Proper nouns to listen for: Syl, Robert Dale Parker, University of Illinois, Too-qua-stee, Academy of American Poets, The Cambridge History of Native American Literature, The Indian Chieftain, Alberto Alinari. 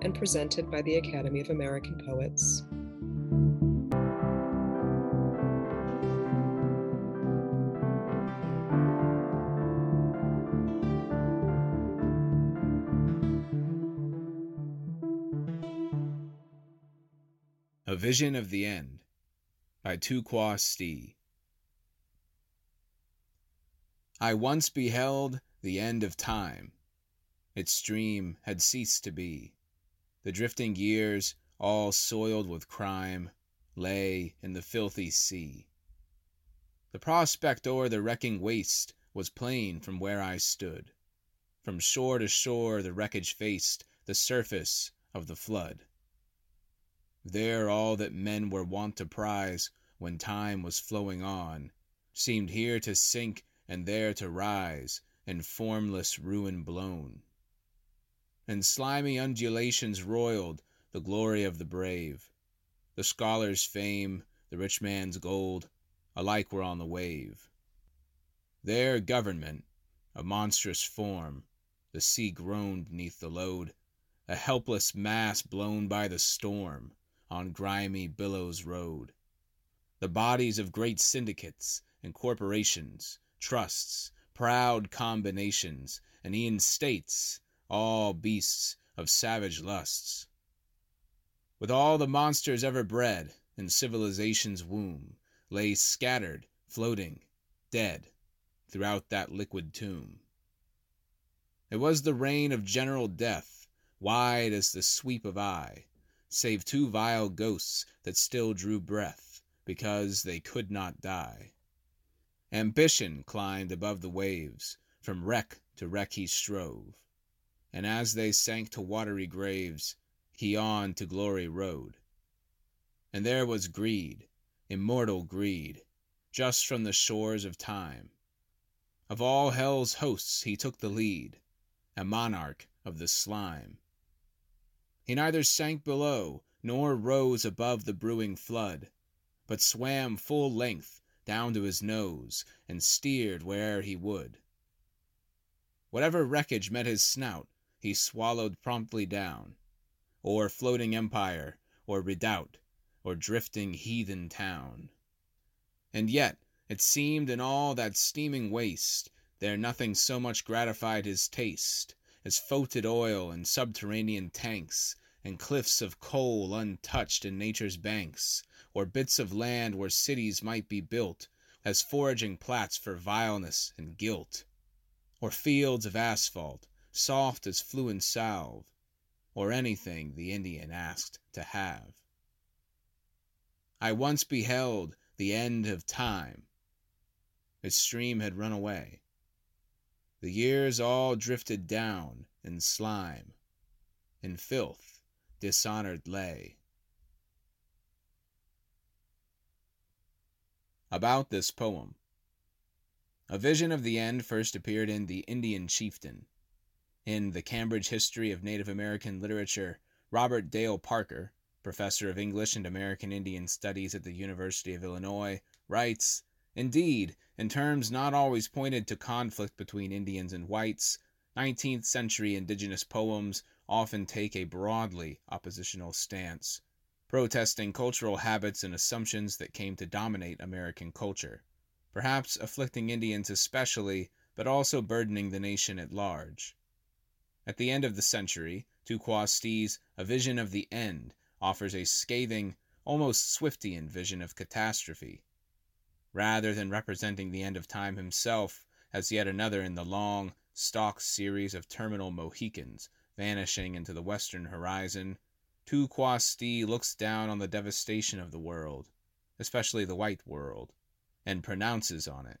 and presented by the Academy of American Poets. A Vision of the End by Too-qua-stee. I once beheld the end of time. Its stream had ceased to be. The drifting years, all soiled with crime, lay in the filthy sea. The prospect o'er the wrecking waste was plain from where I stood. From shore to shore the wreckage faced the surface of the flood. There all that men were wont to prize when time was flowing on seemed here to sink and there to rise in formless ruin blown. And slimy undulations roiled the glory of the brave. The scholar's fame, the rich man's gold, alike were on the wave. Their government, a monstrous form, the sea groaned neath the load, a helpless mass blown by the storm, on grimy billows rode. The bodies of great syndicates and corporations, trusts, proud combinations, and e'en states, all beasts of savage lusts. With all the monsters ever bred in civilization's womb lay scattered, floating, dead, throughout that liquid tomb. It was the reign of general death, wide as the sweep of eye, save two vile ghosts that still drew breath, because they could not die. Ambition climbed above the waves, from wreck to wreck he strove. And as they sank to watery graves, he on to glory rode. And there was greed, immortal greed, just from the shores of time. Of all hell's hosts he took the lead, a monarch of the slime. He neither sank below nor rose above the brewing flood, but swam full length down to his nose and steered where'er he would. Whatever wreckage met his snout, he swallowed promptly down, or floating empire, or redoubt, or drifting heathen town. And yet, it seemed in all that steaming waste, there nothing so much gratified his taste, as floated oil in subterranean tanks, and cliffs of coal untouched in nature's banks, or bits of land where cities might be built, as foraging plats for vileness and guilt, or fields of asphalt, soft as fluent salve, or anything the Indian asked to have. I once beheld the end of time. Its stream had run away. The years all drifted down in slime. In filth dishonored lay. About this poem. A vision of the end first appeared in The Indian Chieftain. In The Cambridge History of Native American Literature, Robert Dale Parker, professor of English and American Indian Studies at the University of Illinois, writes, "Indeed, in terms not always pointed to conflict between Indians and whites, 19th-century indigenous poems often take a broadly oppositional stance, protesting cultural habits and assumptions that came to dominate American culture, perhaps afflicting Indians especially, but also burdening the nation at large." At the end of the century, Too-qua-stee's A Vision of the End offers a scathing, almost Swiftian vision of catastrophe. Rather than representing the end of time himself as yet another in the long, stalk series of terminal Mohicans vanishing into the western horizon, Too-qua-stee looks down on the devastation of the world, especially the white world, and pronounces on it.